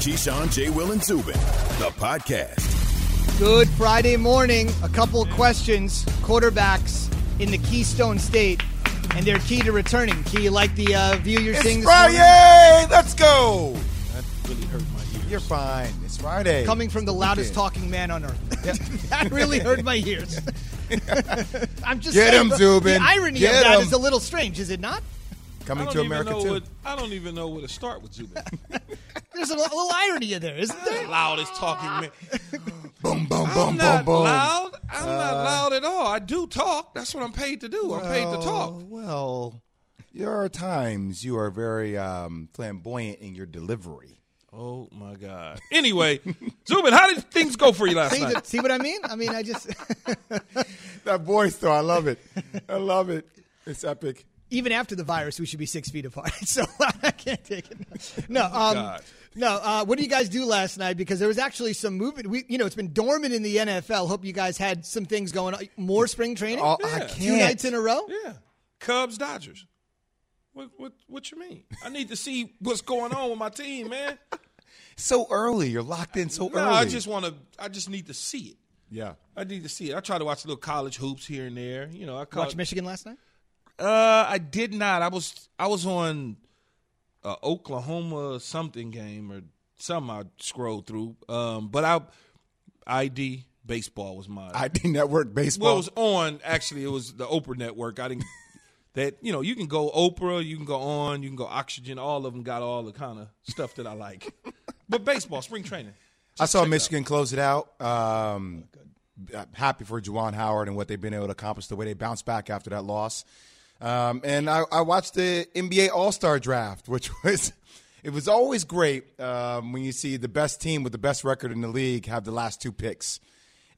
Keyshawn, J. Will, and Zubin, the podcast. Good Friday morning. A couple of questions. Quarterbacks in the Keystone State and their key to returning. Key, like the view you're seeing this morning? Friday! Let's go! That really hurt my ears. You're fine. It's Friday. Coming from the loudest talking man on earth. Yep. That really hurt my ears. I'm just saying, Zubin. The irony of that is a little strange, is it not? Coming to America, too. I don't even know where to start with Zubin. There's a little irony in there, isn't there? Loudest talking man. Boom, boom, boom, boom, boom. I'm not loud at all. I do talk. That's what I'm paid to do. Well, I'm paid to talk. Well, there are times you are very flamboyant in your delivery. Oh, my God. Anyway, Zubin, how did things go for you last night? See what I mean? I just... That voice, though, I love it. I love it. It's epic. Even after the virus, we should be 6 feet apart, so I can't take it. No, what did you guys do last night? Because there was actually some movement. It's been dormant in the NFL. Hope you guys had some things going on. More spring training? Oh, yeah. 2 nights in a row? Yeah. Cubs, Dodgers. What you mean? I need to see what's going on with my team, man. So early. You're locked in so early. No, I just need to see it. Yeah. I need to see it. I try to watch little college hoops here and there. Watch Michigan last night? I did not. I was on Oklahoma something game or something. I scrolled through, but ID baseball was my ID network baseball. Well, it was on. Actually, it was the Oprah network. I didn't. That you can go Oprah, you can go on, you can go Oxygen. All of them got all the kind of stuff that I like. But baseball, spring training. I saw Michigan close it out. Happy for Juwan Howard and what they've been able to accomplish. The way they bounced back after that loss. And I watched the NBA All-Star Draft, it was always great when you see the best team with the best record in the league have the last two picks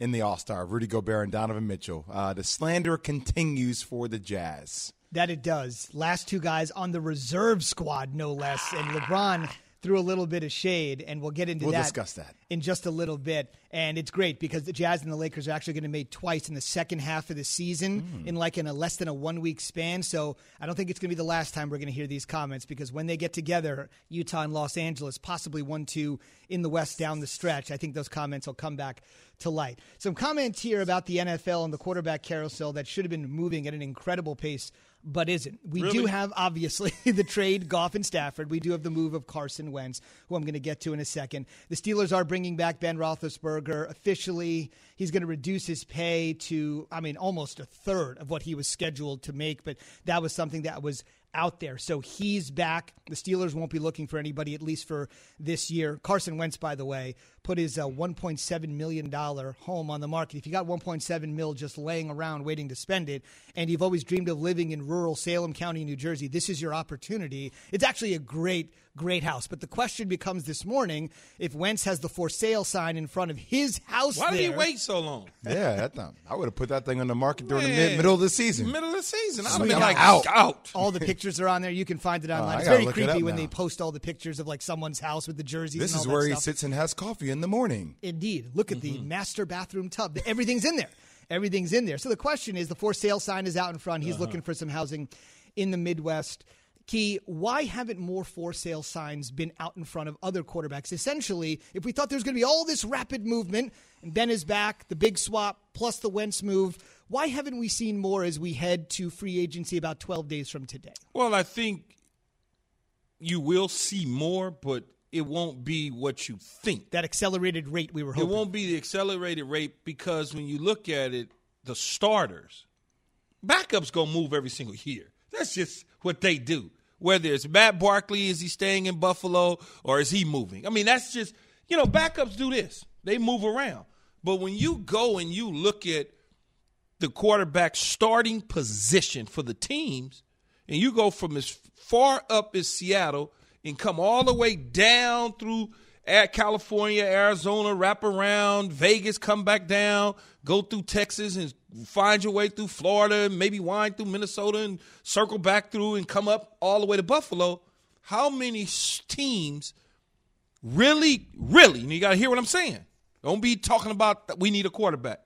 in the All-Star, Rudy Gobert and Donovan Mitchell. The slander continues for the Jazz. That it does. Last two guys on the reserve squad, no less, and LeBron threw a little bit of shade, and we'll get into that. We'll discuss that in just a little bit. And it's great because the Jazz and the Lakers are actually going to meet twice in the second half of the season in less than a 1 week span. So I don't think it's going to be the last time we're going to hear these comments, because when they get together, Utah and Los Angeles, possibly 1-2 in the West down the stretch, I think those comments will come back to light. Some comments here about the NFL and the quarterback carousel that should have been moving at an incredible pace but isn't. We do have, obviously, the trade, Goff and Stafford. We do have the move of Carson Wentz, who I'm going to get to in a second. The Steelers are bringing back Ben Roethlisberger officially. He's going to reduce his pay to, almost a third of what he was scheduled to make, but that was something that was out there. So he's back. The Steelers won't be looking for anybody, at least for this year. Carson Wentz, by the way, put his $1.7 million home on the market. If you got $1.7 million just laying around waiting to spend it, and you've always dreamed of living in rural Salem County, New Jersey, this is your opportunity. It's actually a great, great house. But the question becomes this morning, if Wentz has the for sale sign in front of his house there. Why did he wait so long? Yeah, I would have put that thing on the market during the middle of the season. Middle of the season. I would be like, out. All the pictures are on there. You can find it online. It's very creepy when they post all the pictures of like someone's house with the jerseys and all that stuff. This is where he sits and has coffee in the morning. Indeed. Look at the master bathroom tub. Everything's in there. Everything's in there. So the question is, the for sale sign is out in front. He's looking for some housing in the Midwest. Key, why haven't more for sale signs been out in front of other quarterbacks? Essentially, if we thought there's going to be all this rapid movement, and Ben is back, the big swap, plus the Wentz move, why haven't we seen more as we head to free agency about 12 days from today? Well, I think you will see more, but it won't be what you think. That accelerated rate we were hoping. It won't be the accelerated rate, because when you look at it, the starters, backups go move every single year. That's just what they do. Whether it's Matt Barkley, is he staying in Buffalo, or is he moving? That's just, backups do this. They move around. But when you go and you look at the quarterback starting position for the teams, and you go from as far up as Seattle and come all the way down through California, Arizona, wrap around, Vegas, come back down, go through Texas and find your way through Florida, maybe wind through Minnesota and circle back through and come up all the way to Buffalo. How many teams really, and you got to hear what I'm saying, don't be talking about that we need a quarterback,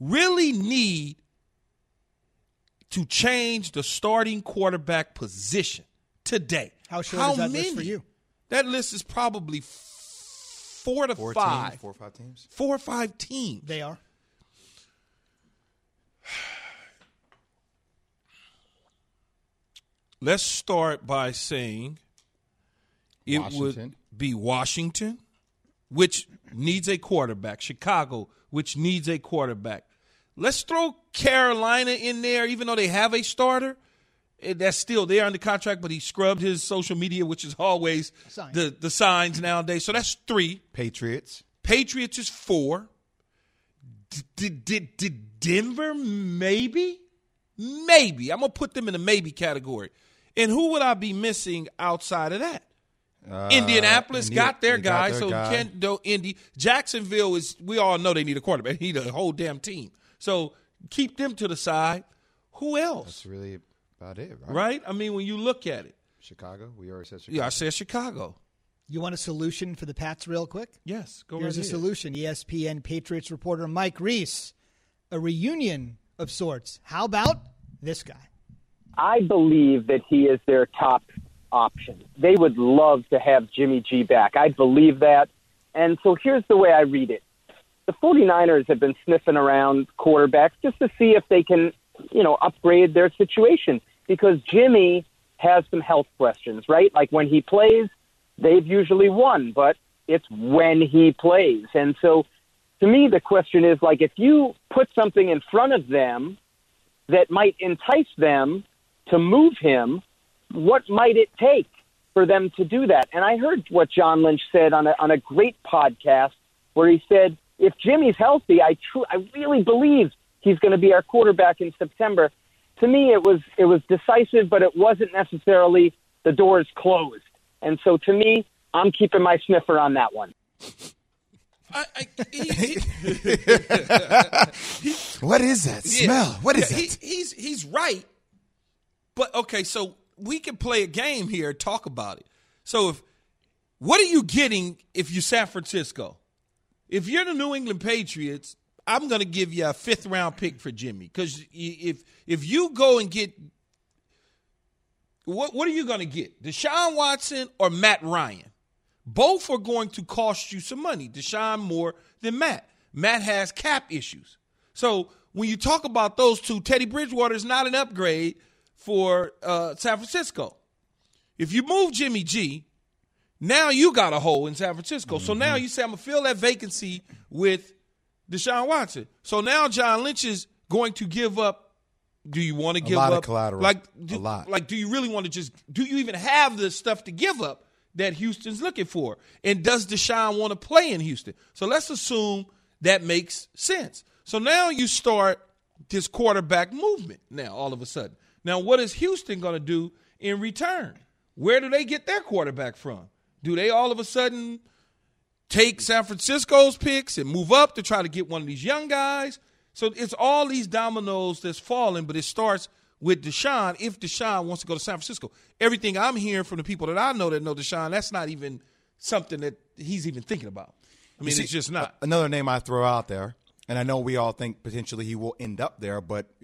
really need to change the starting quarterback position today? How short is that list for you? That list is probably Four or five teams. 4 or 5 teams. They are. Let's start by saying it Washington. Would be Washington, which needs a quarterback. Chicago, which needs a quarterback. Let's throw Carolina in there, even though they have a starter. That's still there under contract, but he scrubbed his social media, which is always the signs nowadays. So that's 3. Patriots is 4. Denver, maybe? Maybe. I'm going to put them in the maybe category. And who would I be missing outside of that? Indianapolis got their guy, so can't do Indy. Jacksonville is, we all know they need a quarterback. They need a whole damn team. So keep them to the side. Who else? That's really about it, right? Right? I mean, when you look at it. Chicago? We already said Chicago. Yeah, I said Chicago. You want a solution for the Pats real quick? Yes, go ahead. Here's a solution. ESPN Patriots reporter Mike Reese, a reunion of sorts. How about this guy? I believe that he is their top option. They would love to have Jimmy G back. I believe that. And so here's the way I read it. The 49ers have been sniffing around quarterbacks just to see if they can, you know, upgrade their situation, because Jimmy has some health questions, right? Like when he plays, they've usually won, but it's when he plays. And so to me, the question is, like, if you put something in front of them that might entice them to move him, what might it take for them to do that? And I heard what John Lynch said on a great podcast where he said, if Jimmy's healthy, I really believe he's going to be our quarterback in September. To me, it was decisive, but it wasn't necessarily the doors closed. And so to me, I'm keeping my sniffer on that one. What is that smell? What is that? He's right. But, okay, so we can play a game here, talk about it. So what are you getting if you're San Francisco? If you're the New England Patriots, I'm going to give you a 5th-round pick for Jimmy. Because if you go and get – what are you going to get? Deshaun Watson or Matt Ryan? Both are going to cost you some money. Deshaun more than Matt. Matt has cap issues. So when you talk about those two, Teddy Bridgewater is not an upgrade for San Francisco. If you move Jimmy G, now you got a hole in San Francisco. Mm-hmm. So now you say, I'm going to fill that vacancy with Deshaun Watson. So now John Lynch is going to give up. Do you want to give up? A lot of collateral. A lot. Like, do you really want to just – do you even have the stuff to give up that Houston's looking for? And does Deshaun want to play in Houston? So let's assume that makes sense. So now you start this quarterback movement now all of a sudden. Now, what is Houston going to do in return? Where do they get their quarterback from? Do they all of a sudden take San Francisco's picks and move up to try to get one of these young guys? So it's all these dominoes that's falling, but it starts with Deshaun. If Deshaun wants to go to San Francisco, everything I'm hearing from the people that I know that know Deshaun, that's not even something that he's even thinking about. I mean, it's just not. Another name I throw out there, and I know we all think potentially he will end up there, but –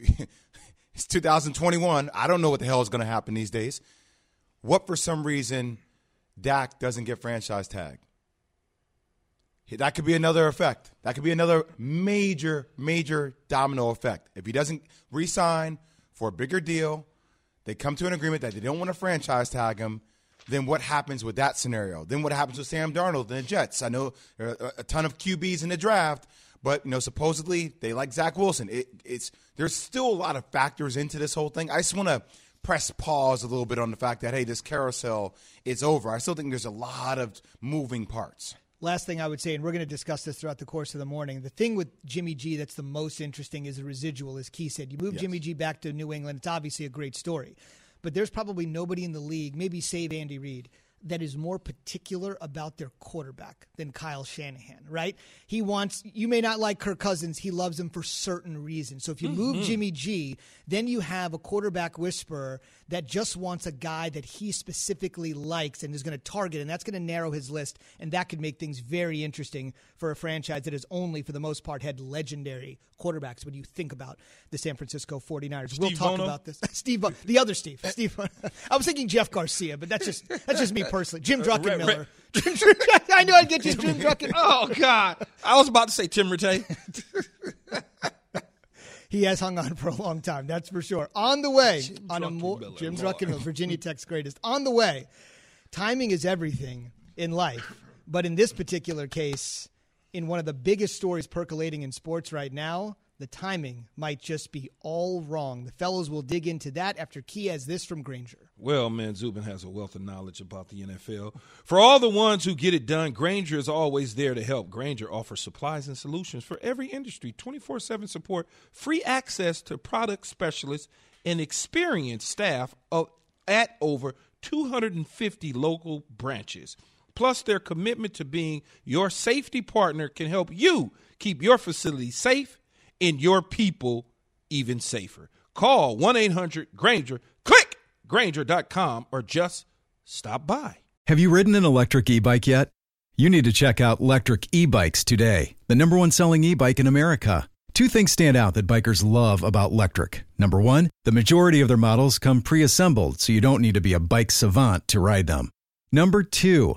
It's 2021. I don't know what the hell is going to happen these days. What, for some reason, Dak doesn't get franchise tagged? That could be another effect. That could be another major, major domino effect. If he doesn't re-sign for a bigger deal, they come to an agreement that they don't want to franchise tag him, then what happens with that scenario? Then what happens with Sam Darnold and the Jets? I know there are a ton of QBs in the draft. But, you know, supposedly they like Zach Wilson. There's still a lot of factors into this whole thing. I just want to press pause a little bit on the fact that, hey, this carousel is over. I still think there's a lot of moving parts. Last thing I would say, and we're going to discuss this throughout the course of the morning, the thing with Jimmy G that's the most interesting is the residual, as Key said. You move Jimmy G back to New England, it's obviously a great story. But there's probably nobody in the league, maybe save Andy Reid, that is more particular about their quarterback than Kyle Shanahan, right? He wants, you may not like Kirk Cousins, he loves him for certain reasons. So if you move Jimmy G, then you have a quarterback whisperer that just wants a guy that he specifically likes and is going to target, and that's going to narrow his list, and that could make things very interesting for a franchise that has only, for the most part, had legendary quarterbacks when you think about the San Francisco 49ers. Steve we'll talk Bono. About this. Steve, the other Steve. I was thinking Jeff Garcia, but that's just me personally. Jim Druckenmiller. I knew I'd get you Jim Druckenmiller. Oh, God. I was about to say Tim Rattay. He has hung on for a long time, that's for sure. On the way, Jim Druckenmiller, Virginia Tech's greatest. On the way, timing is everything in life. But in this particular case, in one of the biggest stories percolating in sports right now, the timing might just be all wrong. The fellows will dig into that after Key has this from Granger. Well, man, Zubin has a wealth of knowledge about the NFL. For all the ones who get it done, Granger is always there to help. Granger offers supplies and solutions for every industry, 24/7 support, free access to product specialists, and experienced staff at over 250 local branches. Plus, their commitment to being your safety partner can help you keep your facility safe and your people even safer. Call 1-800-GRANGER, click Granger.com, or just stop by. Have you ridden an electric e-bike yet? You need to check out Electric e-bikes today, the number one selling e-bike in America. Two things stand out that bikers love about Electric. Number one, the majority of their models come pre-assembled, so you don't need to be a bike savant to ride them. Number two,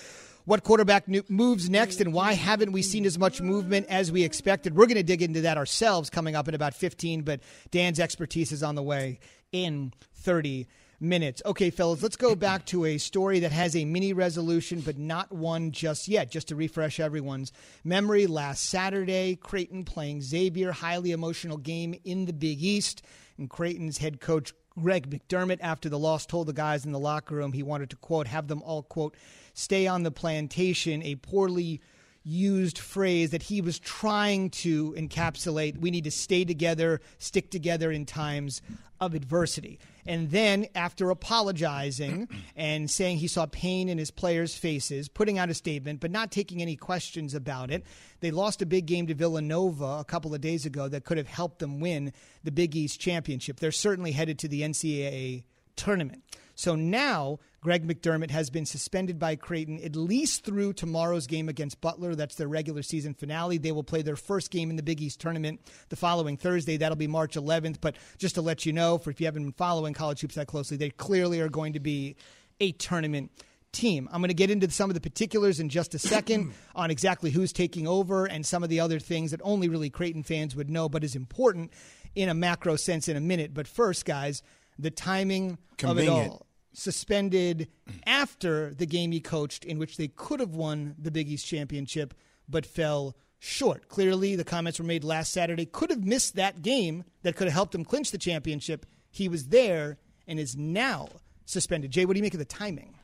what quarterback moves next and why haven't we seen as much movement as we expected. We're going to dig into that ourselves coming up in about 15, but Dan's expertise is on the way in 30 minutes. Okay, fellas, let's go back to a story that has a mini resolution, but not one just yet. Just to refresh everyone's memory, last Saturday, Creighton playing Xavier, highly emotional game in the Big East, and Creighton's head coach Greg McDermott, after the loss, told the guys in the locker room he wanted to, quote, have them all, quote, stay on the plantation, a poorly used phrase that he was trying to encapsulate. We need to stay together, stick together in times of adversity. And then after apologizing and saying he saw pain in his players' faces, putting out a statement, but not taking any questions about it, they lost a big game to Villanova a couple of days ago that could have helped them win the Big East championship. They're certainly headed to the NCAA tournament. So now Greg McDermott has been suspended by Creighton at least through tomorrow's game against Butler. That's their regular season finale. They will play their first game in the Big East tournament the following Thursday. That'll be March 11th. But just to let you know, for if you haven't been following college hoops that closely, they clearly are going to be a tournament team. I'm going to get into some of the particulars in just a second on exactly who's taking over and some of the other things that only really Creighton fans would know, but is important in a macro sense in a minute. But first, guys, the timing convenient of it all. Suspended after the game he coached in which they could have won the Big East championship but fell short. Clearly, the comments were made last Saturday. Could have missed that game that could have helped him clinch the championship. He was there and is now suspended. Jay, what do you make of the timing?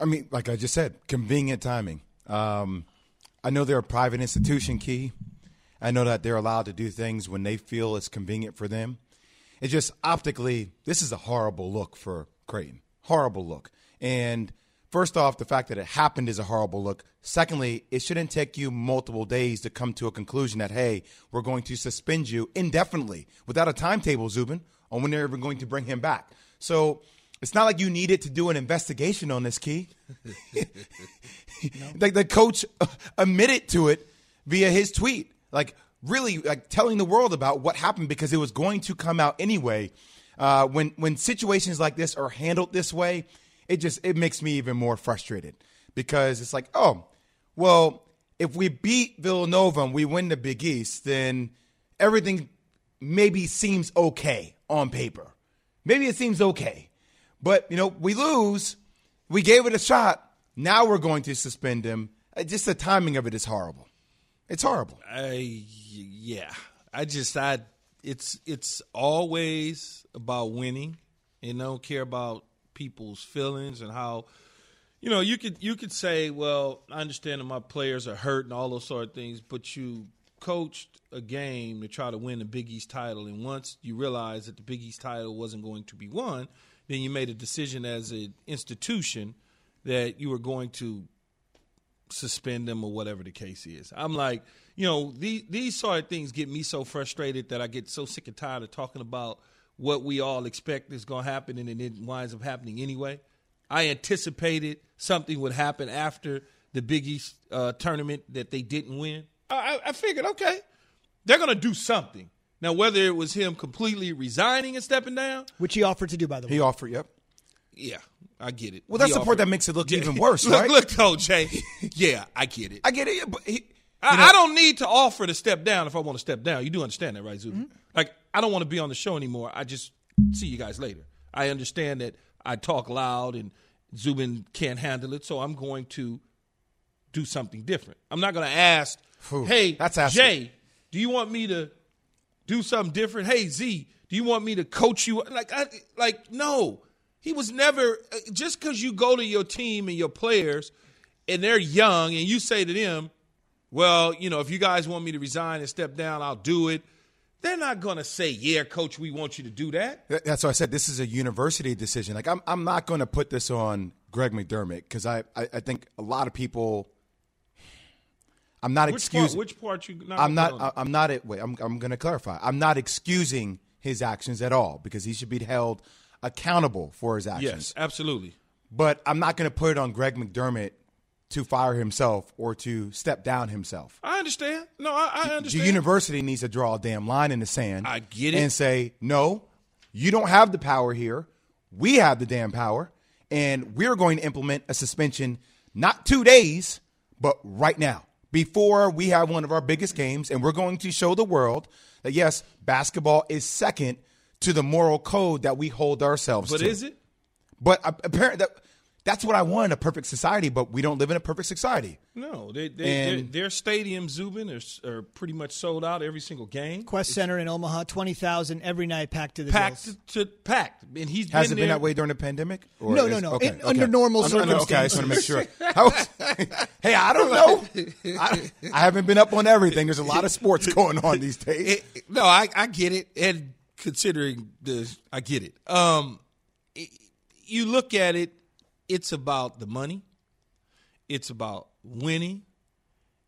I mean, like I just said, convenient timing. I know they're a private institution, Key. I know that they're allowed to do things when they feel it's convenient for them. It just optically, this is a horrible look for Creighton. Horrible look. And first off, the fact that it happened is a horrible look. Secondly, it shouldn't take you multiple days to come to a conclusion that, hey, we're going to suspend you indefinitely without a timetable, Zubin, on when they're even going to bring him back. So it's not like you needed to do an investigation on this, Key. Like the coach admitted to it via his tweet, like really like telling the world about what happened because it was going to come out anyway. When situations like this are handled this way, it makes me even more frustrated because it's like, oh, well, if we beat Villanova and we win the Big East, then everything maybe seems okay on paper. Maybe it seems okay. But, you know, we lose. We gave it a shot. Now we're going to suspend him. Just the timing of it is horrible. It's horrible. Yeah. It's always about winning and don't care about people's feelings and how, you know, you could say, well, I understand that my players are hurt and all those sort of things, but you coached a game to try to win the Big East title. And once you realized that the Big East title wasn't going to be won, then you made a decision as an institution that you were going to suspend them or whatever the case is. I'm like, you know, these sort of things get me so frustrated that I get so sick and tired of talking about what we all expect is going to happen and it winds up happening anyway. I anticipated something would happen after the Big East tournament that they didn't win. I figured, okay, they're going to do something. Now, whether it was him completely resigning and stepping down. Which he offered to do, by the way. He offered, yep. Yeah, I get it. Well, that's the part that makes it look even worse, right? Look, OJ. Yeah, I get it. I get it, yeah, but I don't need to offer to step down if I want to step down. You do understand that, right, Zubin? Mm-hmm. Like, I don't want to be on the show anymore. I just see you guys later. I understand that I talk loud and Zubin can't handle it, so I'm going to do something different. I'm not going to ask, hey, that's Jay, do you want me to do something different? Hey, Z, do you want me to coach you? Like, no. He was never – just because you go to your team and your players and they're young and you say to them, well, you know, if you guys want me to resign and step down, I'll do it. They're not going to say, yeah, coach, we want you to do that. That's why I said this is a university decision. Like, I'm not going to put this on Greg McDermott because I think a lot of people – I'm not excusing – which part you not – I'm going to clarify. I'm not excusing his actions at all because he should be held – accountable for his actions. Yes, absolutely. But I'm not going to put it on Greg McDermott to fire himself or to step down himself. I understand. No, I understand. The university needs to draw a damn line in the sand. I get it. And say, no, you don't have the power here. We have the damn power. And we're going to implement a suspension, not 2 days, but right now, before we have one of our biggest games. And we're going to show the world that, yes, basketball is second to the moral code that we hold ourselves to. But is it? But apparently that's what I want in a perfect society, but we don't live in a perfect society. No. Their stadium, Zubin, are pretty much sold out every single game. Quest Center in Omaha, 20,000 every night packed to the gills. Packed. And he's has been it been there. That way during the pandemic? Or no. Okay, okay. Under normal circumstances. Okay, I just want to make sure. Hey, I don't know. I haven't been up on everything. There's a lot of sports going on these days. I get it. And considering this, I get it. You look at it, it's about the money. It's about winning.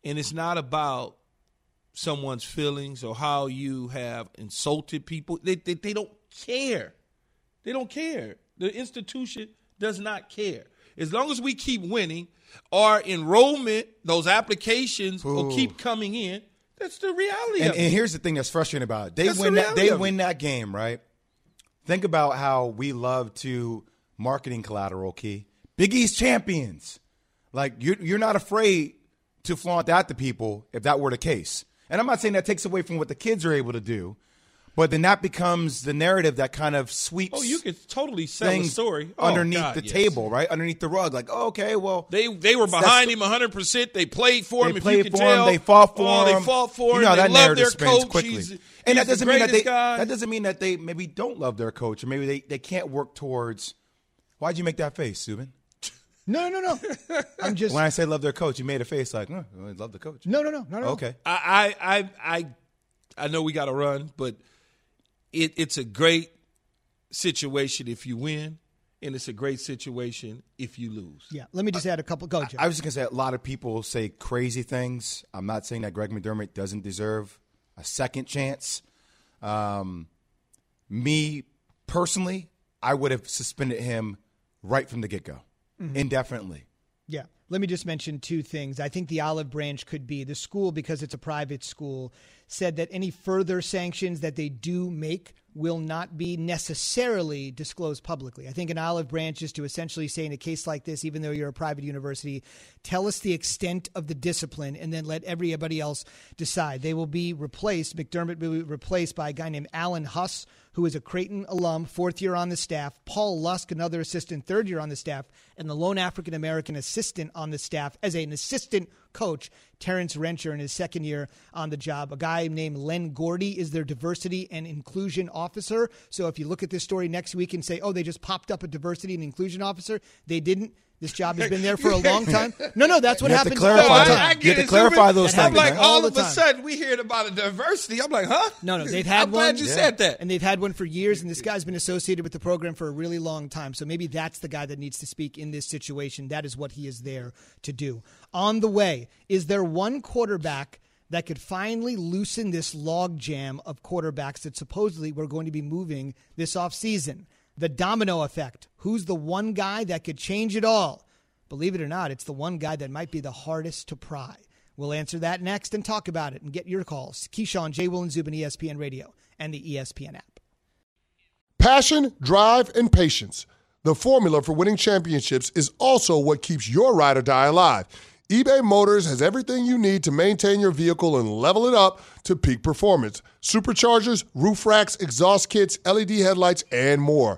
And it's not about someone's feelings or how you have insulted people. They don't care. They don't care. The institution does not care. As long as we keep winning, our enrollment, those applications will keep coming in. That's the reality of it. And here's the thing that's frustrating about it. They win that game, right? Think about how we love to marketing collateral, Key. Big East champions. Like, you're not afraid to flaunt that to people if that were the case. And I'm not saying that takes away from what the kids are able to do, but then that becomes the narrative that kind of sweeps. Oh, you could totally sell a story underneath table, right? Underneath the rug, like, oh, okay, well, they were behind him 100%. They played for him. They fought for him. They fought for him. You know, that narrative spins quickly, and that doesn't mean that they maybe don't love their coach, or maybe they can't work towards. Why'd you make that face, Zubin? No. I'm just when I say love their coach, you made a face like, no, I love the coach. No. Okay, I know we got to run, but. It's a great situation if you win, and it's a great situation if you lose. Yeah, let me just add a couple. Go, Jeff. I was just going to say a lot of people say crazy things. I'm not saying that Greg McDermott doesn't deserve a second chance. Me, personally, I would have suspended him right from the get-go, indefinitely. Yeah. Let me just mention two things. I think the olive branch could be the school, because it's a private school, said that any further sanctions that they do make will not be necessarily disclosed publicly. I think an olive branch is to essentially say in a case like this, even though you're a private university, tell us the extent of the discipline and then let everybody else decide. They will be replaced. McDermott will be replaced by a guy named Alan Huss, who is a Creighton alum, fourth year on the staff, Paul Lusk, another assistant, third year on the staff, and the lone African-American assistant on the staff as an assistant coach, Terrence Rencher, in his second year on the job. A guy named Len Gordy is their diversity and inclusion officer. So if you look at this story next week and say, oh, they just popped up a diversity and inclusion officer, they didn't. This job has been there for a long time. No, that's what happens. You have to clarify those things. I'm like, all of a sudden, we hear about a diversity. I'm like, huh? No, they've had one. I'm glad you said that. And they've had one for years, and this guy's been associated with the program for a really long time. So maybe that's the guy that needs to speak in this situation. That is what he is there to do. On the way, is there one quarterback that could finally loosen this logjam of quarterbacks that supposedly we're going to be moving this offseason? The domino effect. Who's the one guy that could change it all? Believe it or not, it's the one guy that might be the hardest to pry. We'll answer that next and talk about it and get your calls. Keyshawn, J. Will and Zubin, ESPN Radio and the ESPN app. Passion, drive, and patience. The formula for winning championships is also what keeps your ride or die alive. eBay Motors has everything you need to maintain your vehicle and level it up to peak performance. Superchargers, roof racks, exhaust kits, LED headlights, and more.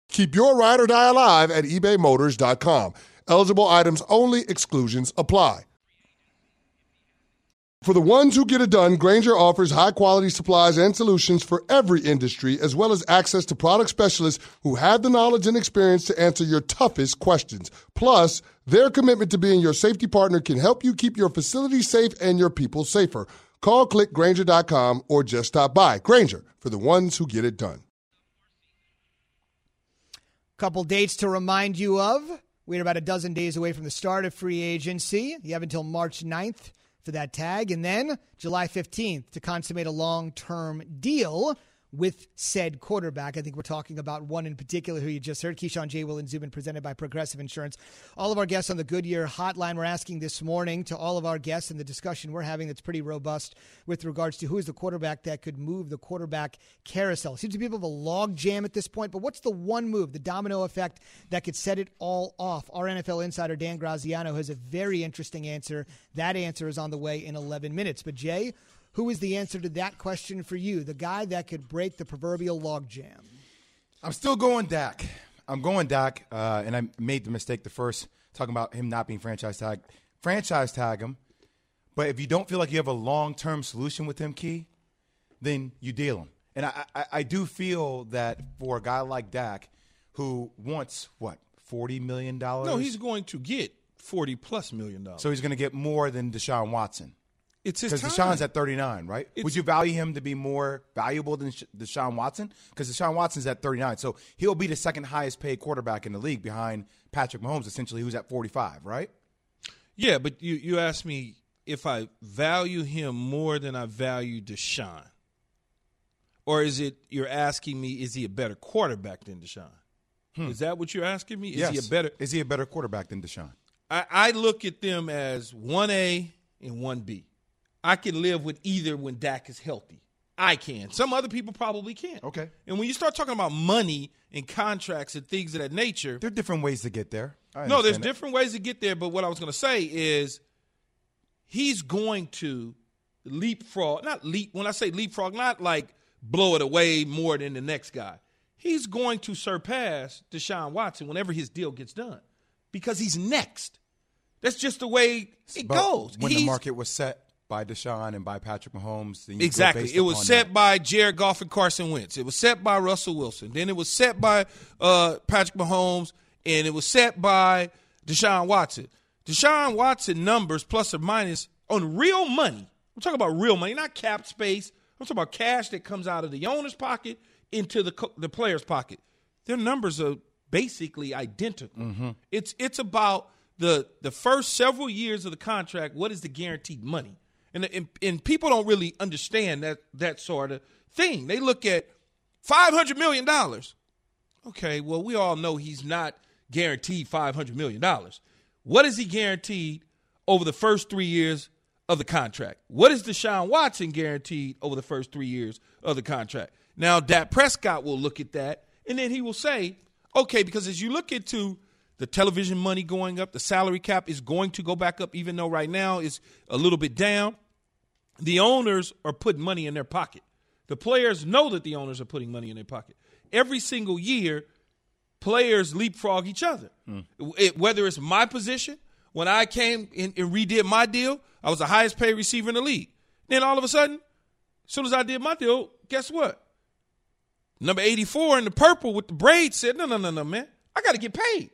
Keep your ride or die alive at ebaymotors.com. Eligible items only. Exclusions apply. For the ones who get it done, Granger offers high-quality supplies and solutions for every industry, as well as access to product specialists who have the knowledge and experience to answer your toughest questions. Plus, their commitment to being your safety partner can help you keep your facility safe and your people safer. Call, click Granger.com, or just stop by. Granger, for the ones who get it done. Couple dates to remind you of. We're about a dozen days away from the start of free agency. You have until March 9th. For that tag, and then July 15th to consummate a long-term deal with said quarterback. I think we're talking about one in particular who you just heard, Keyshawn, J. Will, and Zubin, presented by Progressive Insurance. All of our guests on the Goodyear Hotline, we're asking this morning to all of our guests in the discussion we're having that's pretty robust with regards to who is the quarterback that could move the quarterback carousel. Seems to be a bit of a log jam at this point, but what's the one move, the domino effect, that could set it all off? Our NFL insider, Dan Graziano, has a very interesting answer. That answer is on the way in 11 minutes. But, Jay, who is the answer to that question for you? The guy that could break the proverbial logjam. I'm still going Dak. And I made the mistake the first, talking about him not being franchise tagged. Franchise tag him. But if you don't feel like you have a long-term solution with him, Key, then you deal him. And I do feel that for a guy like Dak, who wants, what, $40 million? No, he's going to get $40-plus million. So he's going to get more than Deshaun Watson. It's his time. Because Deshaun's at 39, right? Would you value him to be more valuable than Deshaun Watson? Because Deshaun Watson's at 39, so he'll be the second highest paid quarterback in the league behind Patrick Mahomes, essentially, who's at 45, right? Yeah, but you asked me if I value him more than I value Deshaun. Or is it you're asking me, is he a better quarterback than Deshaun? Is that what you're asking me? Yes. Is he a better quarterback than Deshaun? I look at them as 1A and 1B. I can live with either when Dak is healthy. I can. Some other people probably can't. Okay. And when you start talking about money and contracts and things of that nature. There are different ways to get there. No, there's different ways to get there. But what I was going to say is he's going to leapfrog. Not leap. When I say leapfrog, not like blow it away more than the next guy. He's going to surpass Deshaun Watson whenever his deal gets done because he's next. That's just the way it goes. When the market was set by Deshaun and by Patrick Mahomes. Then exactly. It was set by Jared Goff and Carson Wentz. It was set by Russell Wilson. Then it was set by Patrick Mahomes, and it was set by Deshaun Watson. Deshaun Watson numbers, plus or minus, on real money. I'm talking about real money, not cap space. I'm talking about cash that comes out of the owner's pocket into the player's pocket. Their numbers are basically identical. Mm-hmm. It's about the first several years of the contract, what is the guaranteed money? And people don't really understand that sort of thing. They look at $500 million. Okay, well, we all know he's not guaranteed $500 million. What is he guaranteed over the first 3 years of the contract? What is Deshaun Watson guaranteed over the first 3 years of the contract? Now, Dak Prescott will look at that, and then he will say, okay, because as you look into the television money going up, the salary cap is going to go back up, even though right now it's a little bit down. The owners are putting money in their pocket. The players know that the owners are putting money in their pocket. Every single year, players leapfrog each other. Mm. Whether it's my position, when I came and redid my deal, I was the highest paid receiver in the league. Then all of a sudden, as soon as I did my deal, guess what? Number 84 in the purple with the braid said, no, man, I got to get paid.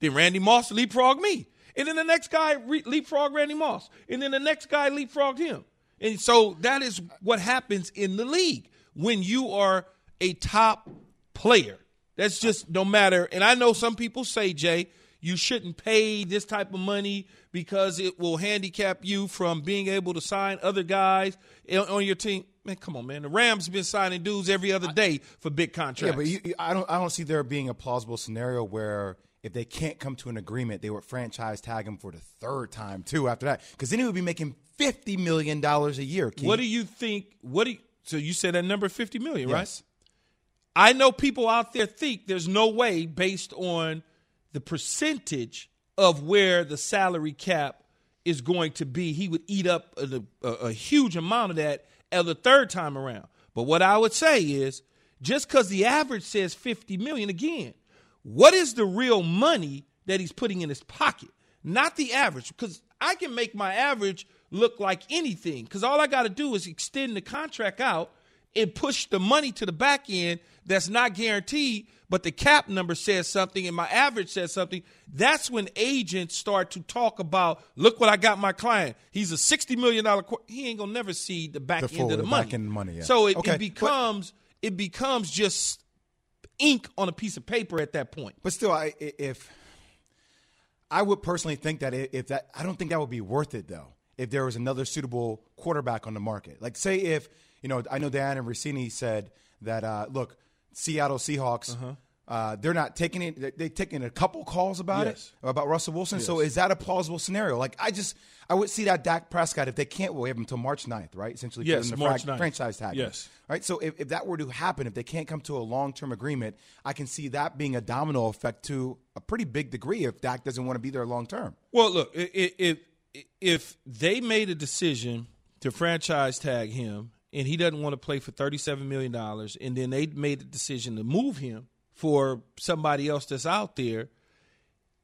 Then Randy Moss leapfrogged me. And then the next guy leapfrogged Randy Moss. And then the next guy leapfrogged him. And so that is what happens in the league when you are a top player. That's just no matter. And I know some people say, Jay, you shouldn't pay this type of money because it will handicap you from being able to sign other guys on your team. Man, come on, man. The Rams been signing dudes every other day for big contracts. Yeah, but I don't see there being a plausible scenario where if they can't come to an agreement, they would franchise tag him for the third time too after that, because then he would be making $50 million a year. Keith. What do you think? So you said that number $50 million, right? Yes. I know people out there think there's no way based on the percentage of where the salary cap is going to be. He would eat up a huge amount of that at the third time around. But what I would say is just because the average says $50 million, again, what is the real money that he's putting in his pocket? Not the average, because I can make my average look like anything, because all I got to do is extend the contract out and push the money to the back end that's not guaranteed, but the cap number says something and my average says something. That's when agents start to talk about, look what I got my client. He's a $60 million – he ain't going to never see the back end of the money. Back end money, yeah. So it becomes just ink on a piece of paper at that point. But still, I would personally think that I don't think that would be worth it, though, if there was another suitable quarterback on the market. Like, say if – I know Diana Rossini said that, look, Seattle Seahawks, they're not taking it. They're taking a couple calls about it, about Russell Wilson. Yes. So is that a plausible scenario? Like, I would see that Dak Prescott, if they can't, we'll have him until March 9th, right? Essentially, yes, March 9th. Franchise tag. Yes. Right? So if that were to happen, if they can't come to a long-term agreement, I can see that being a domino effect to a pretty big degree if Dak doesn't want to be there long-term. Well, look, if they made a decision to franchise tag him, and he doesn't want to play for $37 million, and then they made the decision to move him for somebody else that's out there,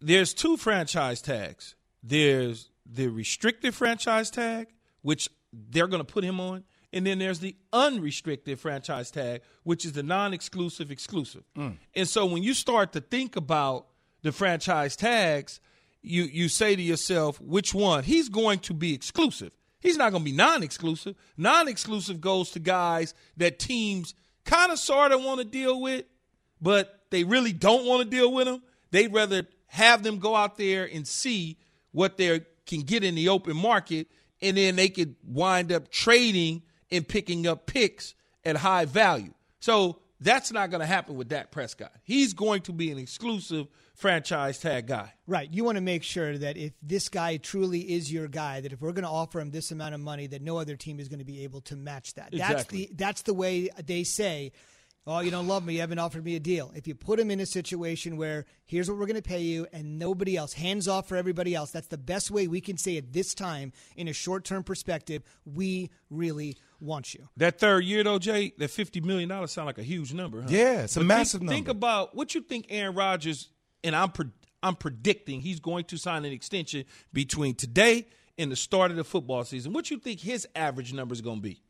there's two franchise tags. There's the restricted franchise tag, which they're going to put him on, and then there's the unrestricted franchise tag, which is the non-exclusive exclusive. Mm. And so when you start to think about the franchise tags, you say to yourself, which one? He's going to be exclusive. He's not going to be non-exclusive. Non-exclusive goes to guys that teams kind of sort of want to deal with, but they really don't want to deal with them. They'd rather have them go out there and see what they can get in the open market, and then they could wind up trading and picking up picks at high value. So that's not going to happen with Dak Prescott. He's going to be an exclusive franchise tag guy. Right. You want to make sure that if this guy truly is your guy, that if we're going to offer him this amount of money, that no other team is going to be able to match that. Exactly. That's the way they say, oh, you don't love me, you haven't offered me a deal. If you put him in a situation where here's what we're going to pay you and nobody else, hands off for everybody else, that's the best way we can say at this time in a short-term perspective, we really want you. That third year, though, Jay, that $50 million sound like a huge number, huh? Yeah, it's a massive number. Think about what you think Aaron Rodgers – and I'm predicting he's going to sign an extension between today and the start of the football season. What do you think his average number is going to be?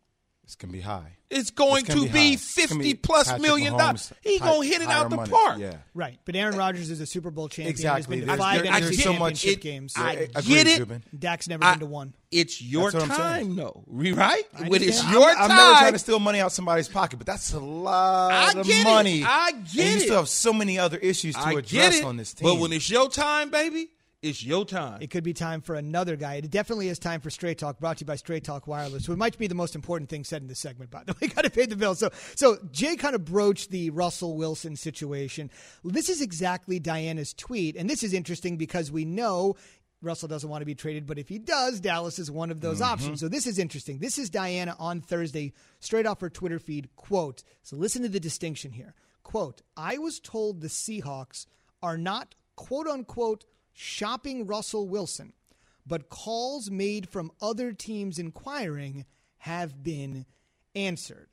This can be high. It's going to be $50+ million. He's going to hit it out the park. Yeah. Right. But Aaron Rodgers is a Super Bowl champion. Exactly. He's been to five NFC championship games. I get it. Dak's never been to one. It's your time, though. Right? It's your time. I'm never trying to steal money out of somebody's pocket, but that's a lot of money. I get it. And you still have so many other issues to address on this team. But when it's your time, baby. It's your time. It could be time for another guy. It definitely is time for Straight Talk, brought to you by Straight Talk Wireless, who might be the most important thing said in this segment, by the way. Got to pay the bills. So Jay kind of broached the Russell Wilson situation. This is exactly Diana's tweet, and this is interesting because we know Russell doesn't want to be traded, but if he does, Dallas is one of those options. So this is interesting. This is Diana on Thursday, straight off her Twitter feed, quote, so listen to the distinction here, quote, I was told the Seahawks are not, quote, unquote, shopping Russell Wilson, but calls made from other teams inquiring have been answered.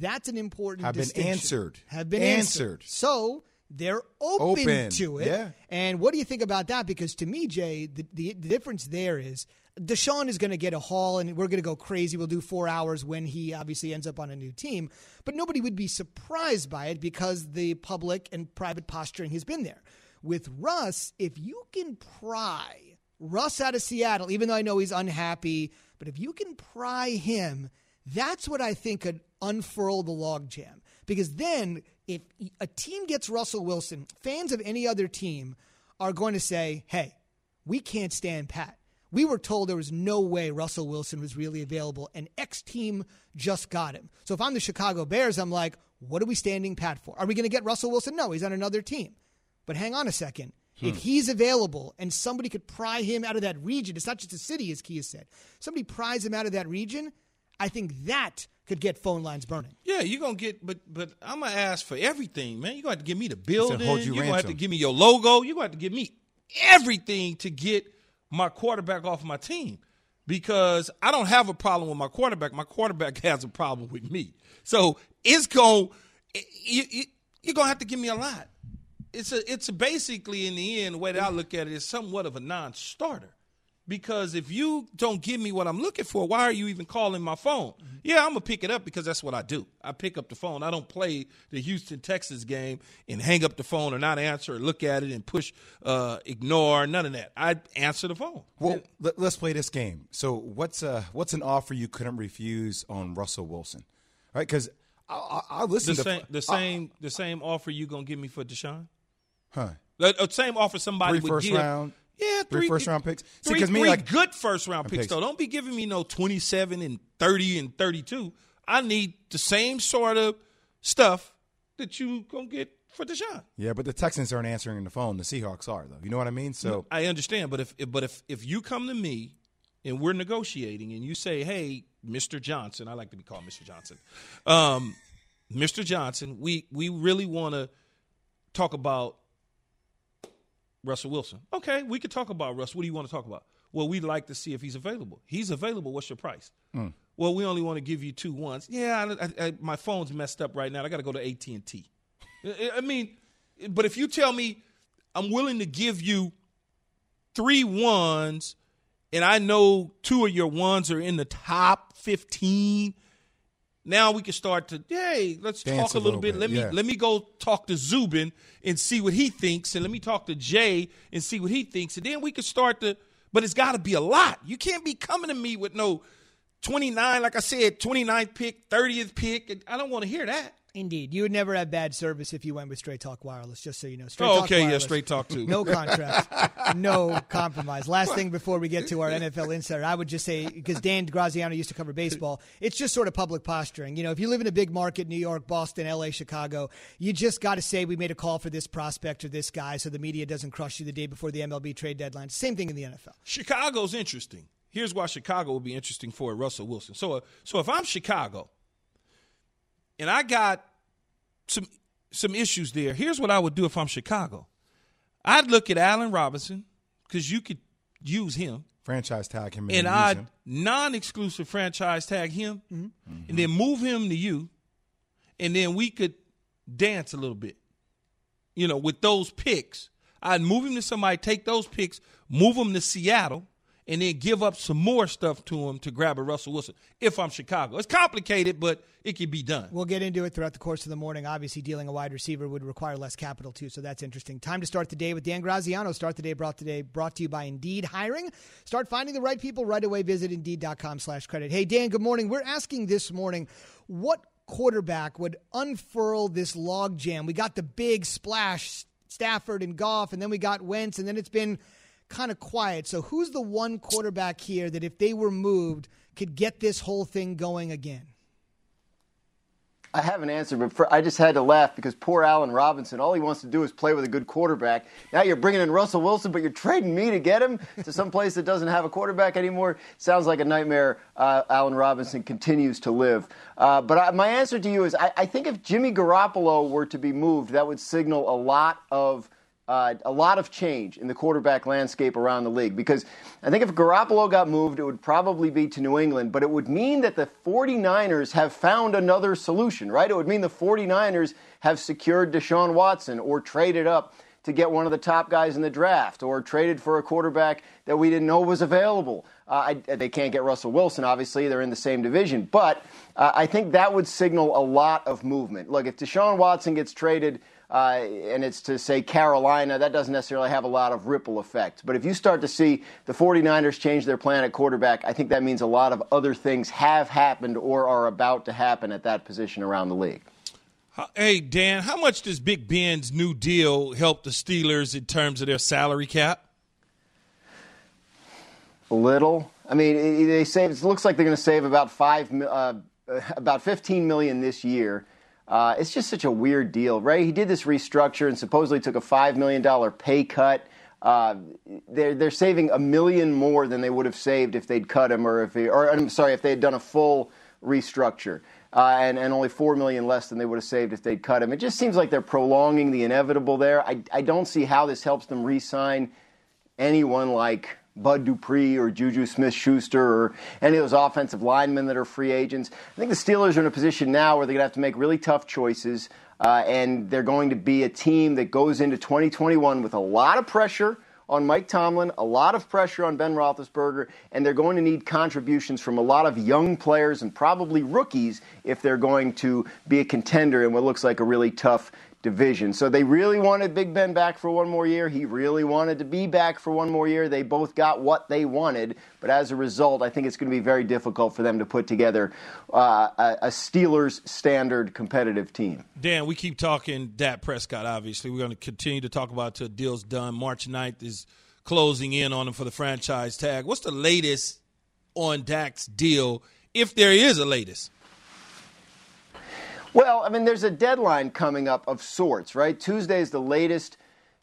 That's an important distinction. Have been answered. So they're open to it. Yeah. And what do you think about that? Because to me, Jay, the difference there is Deshaun is going to get a haul and we're going to go crazy. We'll do 4 hours when he obviously ends up on a new team. But nobody would be surprised by it because the public and private posturing has been there. With Russ, if you can pry Russ out of Seattle, even though I know he's unhappy, but if you can pry him, that's what I think could unfurl the logjam. Because then if a team gets Russell Wilson, fans of any other team are going to say, hey, we can't stand pat. We were told there was no way Russell Wilson was really available, and X team just got him. So if I'm the Chicago Bears, I'm like, what are we standing pat for? Are we going to get Russell Wilson? No, he's on another team. But hang on a second. If he's available and somebody could pry him out of that region, it's not just a city, as Kia said. Somebody pries him out of that region, I think that could get phone lines burning. Yeah, you're going to get, but I'm going to ask for everything, man. You're going to have to give me the building. You're going to have to give me your logo. You're going to have to give me everything to get my quarterback off my team. Because I don't have a problem with my quarterback. My quarterback has a problem with me. So it's going, you're going to have to give me a lot. It's basically, in the end, the way that I look at it is somewhat of a non-starter. Because if you don't give me what I'm looking for, why are you even calling my phone? Yeah, I'm going to pick it up because that's what I do. I pick up the phone. I don't play the Houston-Texas game and hang up the phone or not answer or look at it and push, ignore, none of that. I answer the phone. Well, let's play this game. So what's an offer you couldn't refuse on Russell Wilson? All right, because I listen the same offer you're going to give me for Deshaun? Huh. The same offer somebody would give. Three first-round picks. Three good first-round picks, though. Don't be giving me no 27 and 30 and 32. I need the same sort of stuff that you're going to get for Deshaun. Yeah, but the Texans aren't answering the phone. The Seahawks are, though. You know what I mean? So I understand, but if you come to me and we're negotiating and you say, hey, Mr. Johnson, I like to be called Mr. Johnson. Mr. Johnson, we really want to talk about Russell Wilson. Okay, we could talk about Russ. What do you want to talk about? Well, we'd like to see if he's available. He's available. What's your price? Well, we only want to give you 2 1s. Yeah, I my phone's messed up right now. I got to go to AT&T. I mean, but if you tell me I'm willing to give you 3 1s and I know two of your ones are in the top 15, now we can start to, hey, let's talk a little bit. Let me go talk to Zubin and see what he thinks, and let me talk to Jay and see what he thinks, and then we can start to, but it's got to be a lot. You can't be coming to me with no 29, like I said, 29th pick, 30th pick. And I don't want to hear that. Indeed. You would never have bad service if you went with Straight Talk Wireless, just so you know. Straight Talk too. No contract, no compromise. Last thing before we get to our NFL Insider, I would just say, because Dan Graziano used to cover baseball, it's just sort of public posturing. You know, if you live in a big market, New York, Boston, L.A., Chicago, you just got to say we made a call for this prospect or this guy so the media doesn't crush you the day before the MLB trade deadline. Same thing in the NFL. Chicago's interesting. Here's why Chicago will be interesting for Russell Wilson. So if I'm Chicago, and I got some issues there. Here's what I would do if I'm Chicago. I'd look at Allen Robinson, because you could use him. Franchise tag him. And I'd non-exclusive franchise tag him, and then move him to you, and then we could dance a little bit, you know, with those picks. I'd move him to somebody, take those picks, move him to Seattle, and then give up some more stuff to him to grab a Russell Wilson if I'm Chicago. It's complicated, but it can be done. We'll get into it throughout the course of the morning. Obviously, dealing a wide receiver would require less capital, too, so that's interesting. Time to start the day with Dan Graziano. Start the day brought to you by Indeed Hiring. Start finding the right people right away. Visit Indeed.com/credit. Hey, Dan, good morning. We're asking this morning, what quarterback would unfurl this logjam? We got the big splash, Stafford and Goff, and then we got Wentz, and then it's been kind of quiet. So who's the one quarterback here that if they were moved could get this whole thing going again? I have an answer, but I just had to laugh because poor Allen Robinson, all he wants to do is play with a good quarterback. Now you're bringing in Russell Wilson, but you're trading me to get him to some place that doesn't have a quarterback anymore. Sounds like a nightmare. Allen Robinson continues to live. But my answer to you is I think if Jimmy Garoppolo were to be moved, that would signal a lot of change in the quarterback landscape around the league, because I think if Garoppolo got moved, it would probably be to New England, but it would mean that the 49ers have found another solution, right? It would mean the 49ers have secured Deshaun Watson or traded up to get one of the top guys in the draft or traded for a quarterback that we didn't know was available. They can't get Russell Wilson, obviously. They're in the same division. But I think that would signal a lot of movement. Look, if Deshaun Watson gets traded and it's to, say, Carolina, that doesn't necessarily have a lot of ripple effect. But if you start to see the 49ers change their plan at quarterback, I think that means a lot of other things have happened or are about to happen at that position around the league. Hey, Dan, how much does Big Ben's new deal help the Steelers in terms of their salary cap? A little. I mean, they save. It looks like they're going to save about $15 million this year. It's just such a weird deal, right? He did this restructure and supposedly took a $5 million pay cut. They're saving $1 million more than they would have saved if they'd cut him, if they had done a full restructure. And only $4 million less than they would have saved if they'd cut him. It just seems like they're prolonging the inevitable there. I don't see how this helps them re-sign anyone like Bud Dupree or Juju Smith-Schuster or any of those offensive linemen that are free agents. I think the Steelers are in a position now where they're going to have to make really tough choices, and they're going to be a team that goes into 2021 with a lot of pressure on Mike Tomlin, a lot of pressure on Ben Roethlisberger, and they're going to need contributions from a lot of young players and probably rookies if they're going to be a contender in what looks like a really tough division. So they really wanted Big Ben back for one more year. He really wanted to be back for one more year. They both got what they wanted, but as a result, I think it's going to be very difficult for them to put together a Steelers standard competitive team. Dan, we keep talking Dak Prescott, obviously. We're going to continue to talk about till deal's done. March 9th is closing in on him for the franchise tag. What's the latest on Dak's deal, if there is a latest? Well, I mean, there's a deadline coming up of sorts, right? Tuesday is the latest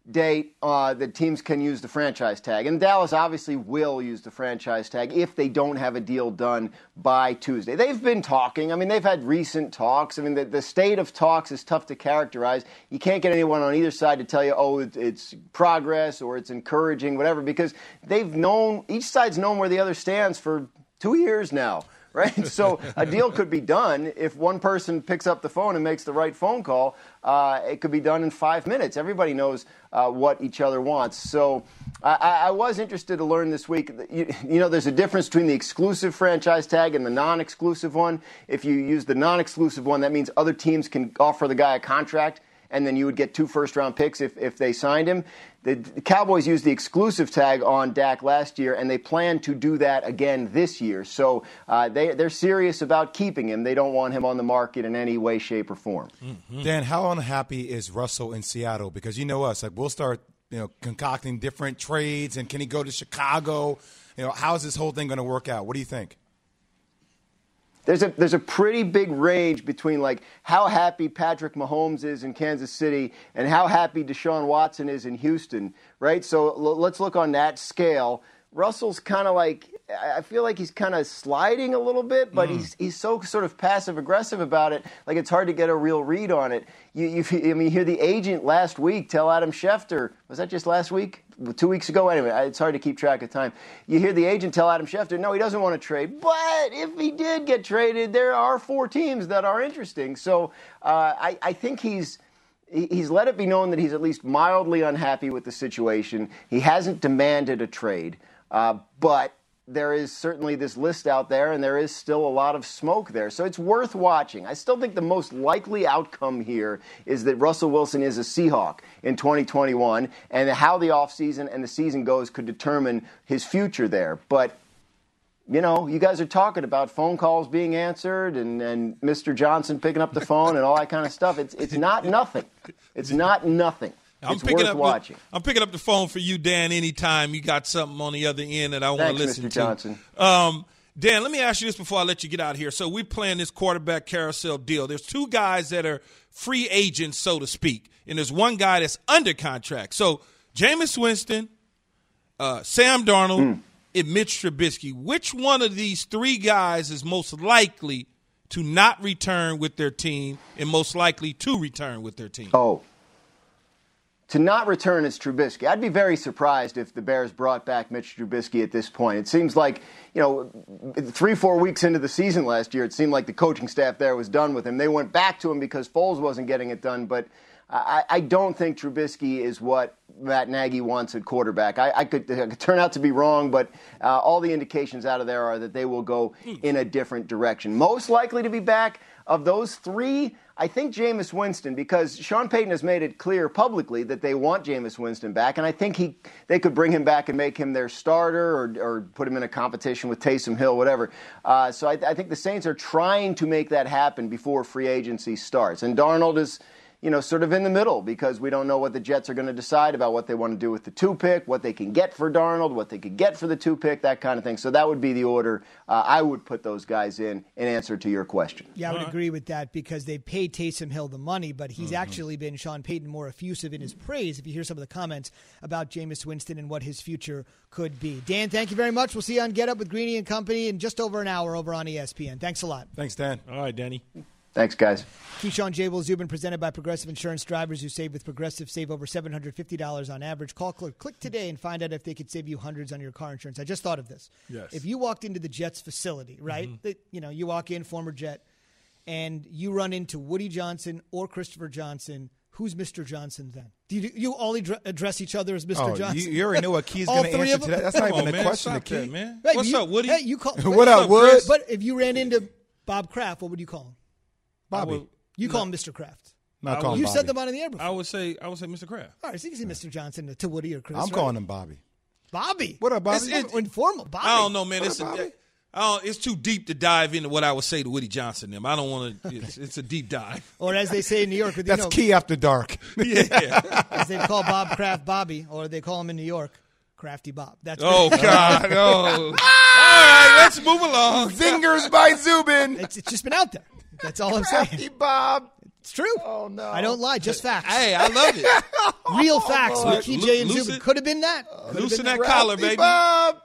date that teams can use the franchise tag. And Dallas obviously will use the franchise tag if they don't have a deal done by Tuesday. They've been talking. I mean, they've had recent talks. I mean, the state of talks is tough to characterize. You can't get anyone on either side to tell you, oh, it's progress or it's encouraging, whatever, because they've known, each side's known where the other stands for 2 years now. Right? So a deal could be done if one person picks up the phone and makes the right phone call. It could be done in 5 minutes. Everybody knows what each other wants. So I was interested to learn this week that you know, there's a difference between the exclusive franchise tag and the non-exclusive one. If you use the non-exclusive one, that means other teams can offer the guy a contract, and then you would get two first-round picks if they signed him. The Cowboys used the exclusive tag on Dak last year, and they plan to do that again this year. So they're serious about keeping him. They don't want him on the market in any way, shape, or form. Mm-hmm. Dan, how unhappy is Russell in Seattle? Because you know us, like we'll start concocting different trades, and can he go to Chicago? How is this whole thing going to work out? What do you think? There's a pretty big range between like how happy Patrick Mahomes is in Kansas City and how happy Deshaun Watson is in Houston, right? So let's look on that scale. Russell's kind of like, I feel like he's kind of sliding a little bit, but he's so sort of passive-aggressive about it, like it's hard to get a real read on it. You hear the agent last week tell Adam Schefter, was that just last week? 2 weeks ago? Anyway, it's hard to keep track of time. You hear the agent tell Adam Schefter, no, he doesn't want to trade, but if he did get traded, there are four teams that are interesting. So I think He's let it be known that he's at least mildly unhappy with the situation. He hasn't demanded a trade. But there is certainly this list out there, and there is still a lot of smoke there. So it's worth watching. I still think the most likely outcome here is that Russell Wilson is a Seahawk in 2021, and how the offseason and the season goes could determine his future there. But, you know, you guys are talking about phone calls being answered and Mr. Johnson picking up the phone and all that kind of stuff. It's not nothing. It's not nothing. It's worth watching. I'm picking up the phone for you, Dan, anytime you got something on the other end that I want to listen to. Thanks, Mr. Johnson. Dan, let me ask you this before I let you get out of here. So we're playing this quarterback carousel deal. There's two guys that are free agents, so to speak, and there's one guy that's under contract. So Jameis Winston, Sam Darnold, and Mitch Trubisky. Which one of these three guys is most likely to not return with their team and most likely to return with their team? To not return is Trubisky. I'd be very surprised if the Bears brought back Mitch Trubisky at this point. It seems like, you know, 3-4 weeks into the season last year, it seemed like the coaching staff there was done with him. They went back to him because Foles wasn't getting it done, but I don't think Trubisky is what Matt Nagy wants at quarterback. I could turn out to be wrong, but all the indications out of there are that they will go in a different direction. Most likely to be back of those three, I think Jameis Winston, because Sean Payton has made it clear publicly that they want Jameis Winston back, and I think they could bring him back and make him their starter or put him in a competition with Taysom Hill, whatever. So I think the Saints are trying to make that happen before free agency starts. And Darnold is, you know, sort of in the middle because we don't know what the Jets are going to decide about what they want to do with the 2 pick, what they can get for Darnold, what they could get for the 2 pick, that kind of thing. So that would be the order I would put those guys in answer to your question. Yeah, I would agree with that because they paid Taysom Hill the money, but he's actually been, Sean Payton, more effusive in his praise if you hear some of the comments about Jameis Winston and what his future could be. Dan, thank you very much. We'll see you on Get Up with Greeny and Company in just over an hour over on ESPN. Thanks a lot. Thanks, Dan. All right, Danny. Thanks, guys. Keyshawn J. Will Zubin, presented by Progressive Insurance. Drivers who save with Progressive save over $750 on average. Call click today and find out if they could save you hundreds on your car insurance. I just thought of this. Yes. If you walked into the Jets facility, right, you walk in, former Jet, and you run into Woody Johnson or Christopher Johnson, who's Mr. Johnson then? Do you all address each other as Mr. Johnson? You already know what Key's going to answer to that. That's not even a question to Key. Right, what's up, Woody? Hey, you call, what up, Woody? But if you ran into Bob Kraft, what would you call him? Bobby. Call him Mr. Kraft. You Bobby. Said them out in the air before. I would say Mr. Kraft. All right, so you can say Mr. Johnson to Woody or Chris. I'm calling him Bobby. Bobby? What up, Bobby? It's informal. Bobby. I don't know, man. It's too deep to dive into what I would say to Woody Johnson. I don't want to. It's a deep dive. Or as they say in New York. That's Key after dark. Yeah. As they call Bob Kraft Bobby, or they call him in New York, Crafty Bob. That's God. Oh. All right, let's move along. Zingers by Zubin. It's just been out there. That's all I'm saying. Crafty Bob. It's true. Oh, no. I don't lie. Just facts. Hey, I love it. Real facts. Key J and Zubin. Could have been that. Loosen that collar, baby. Bob.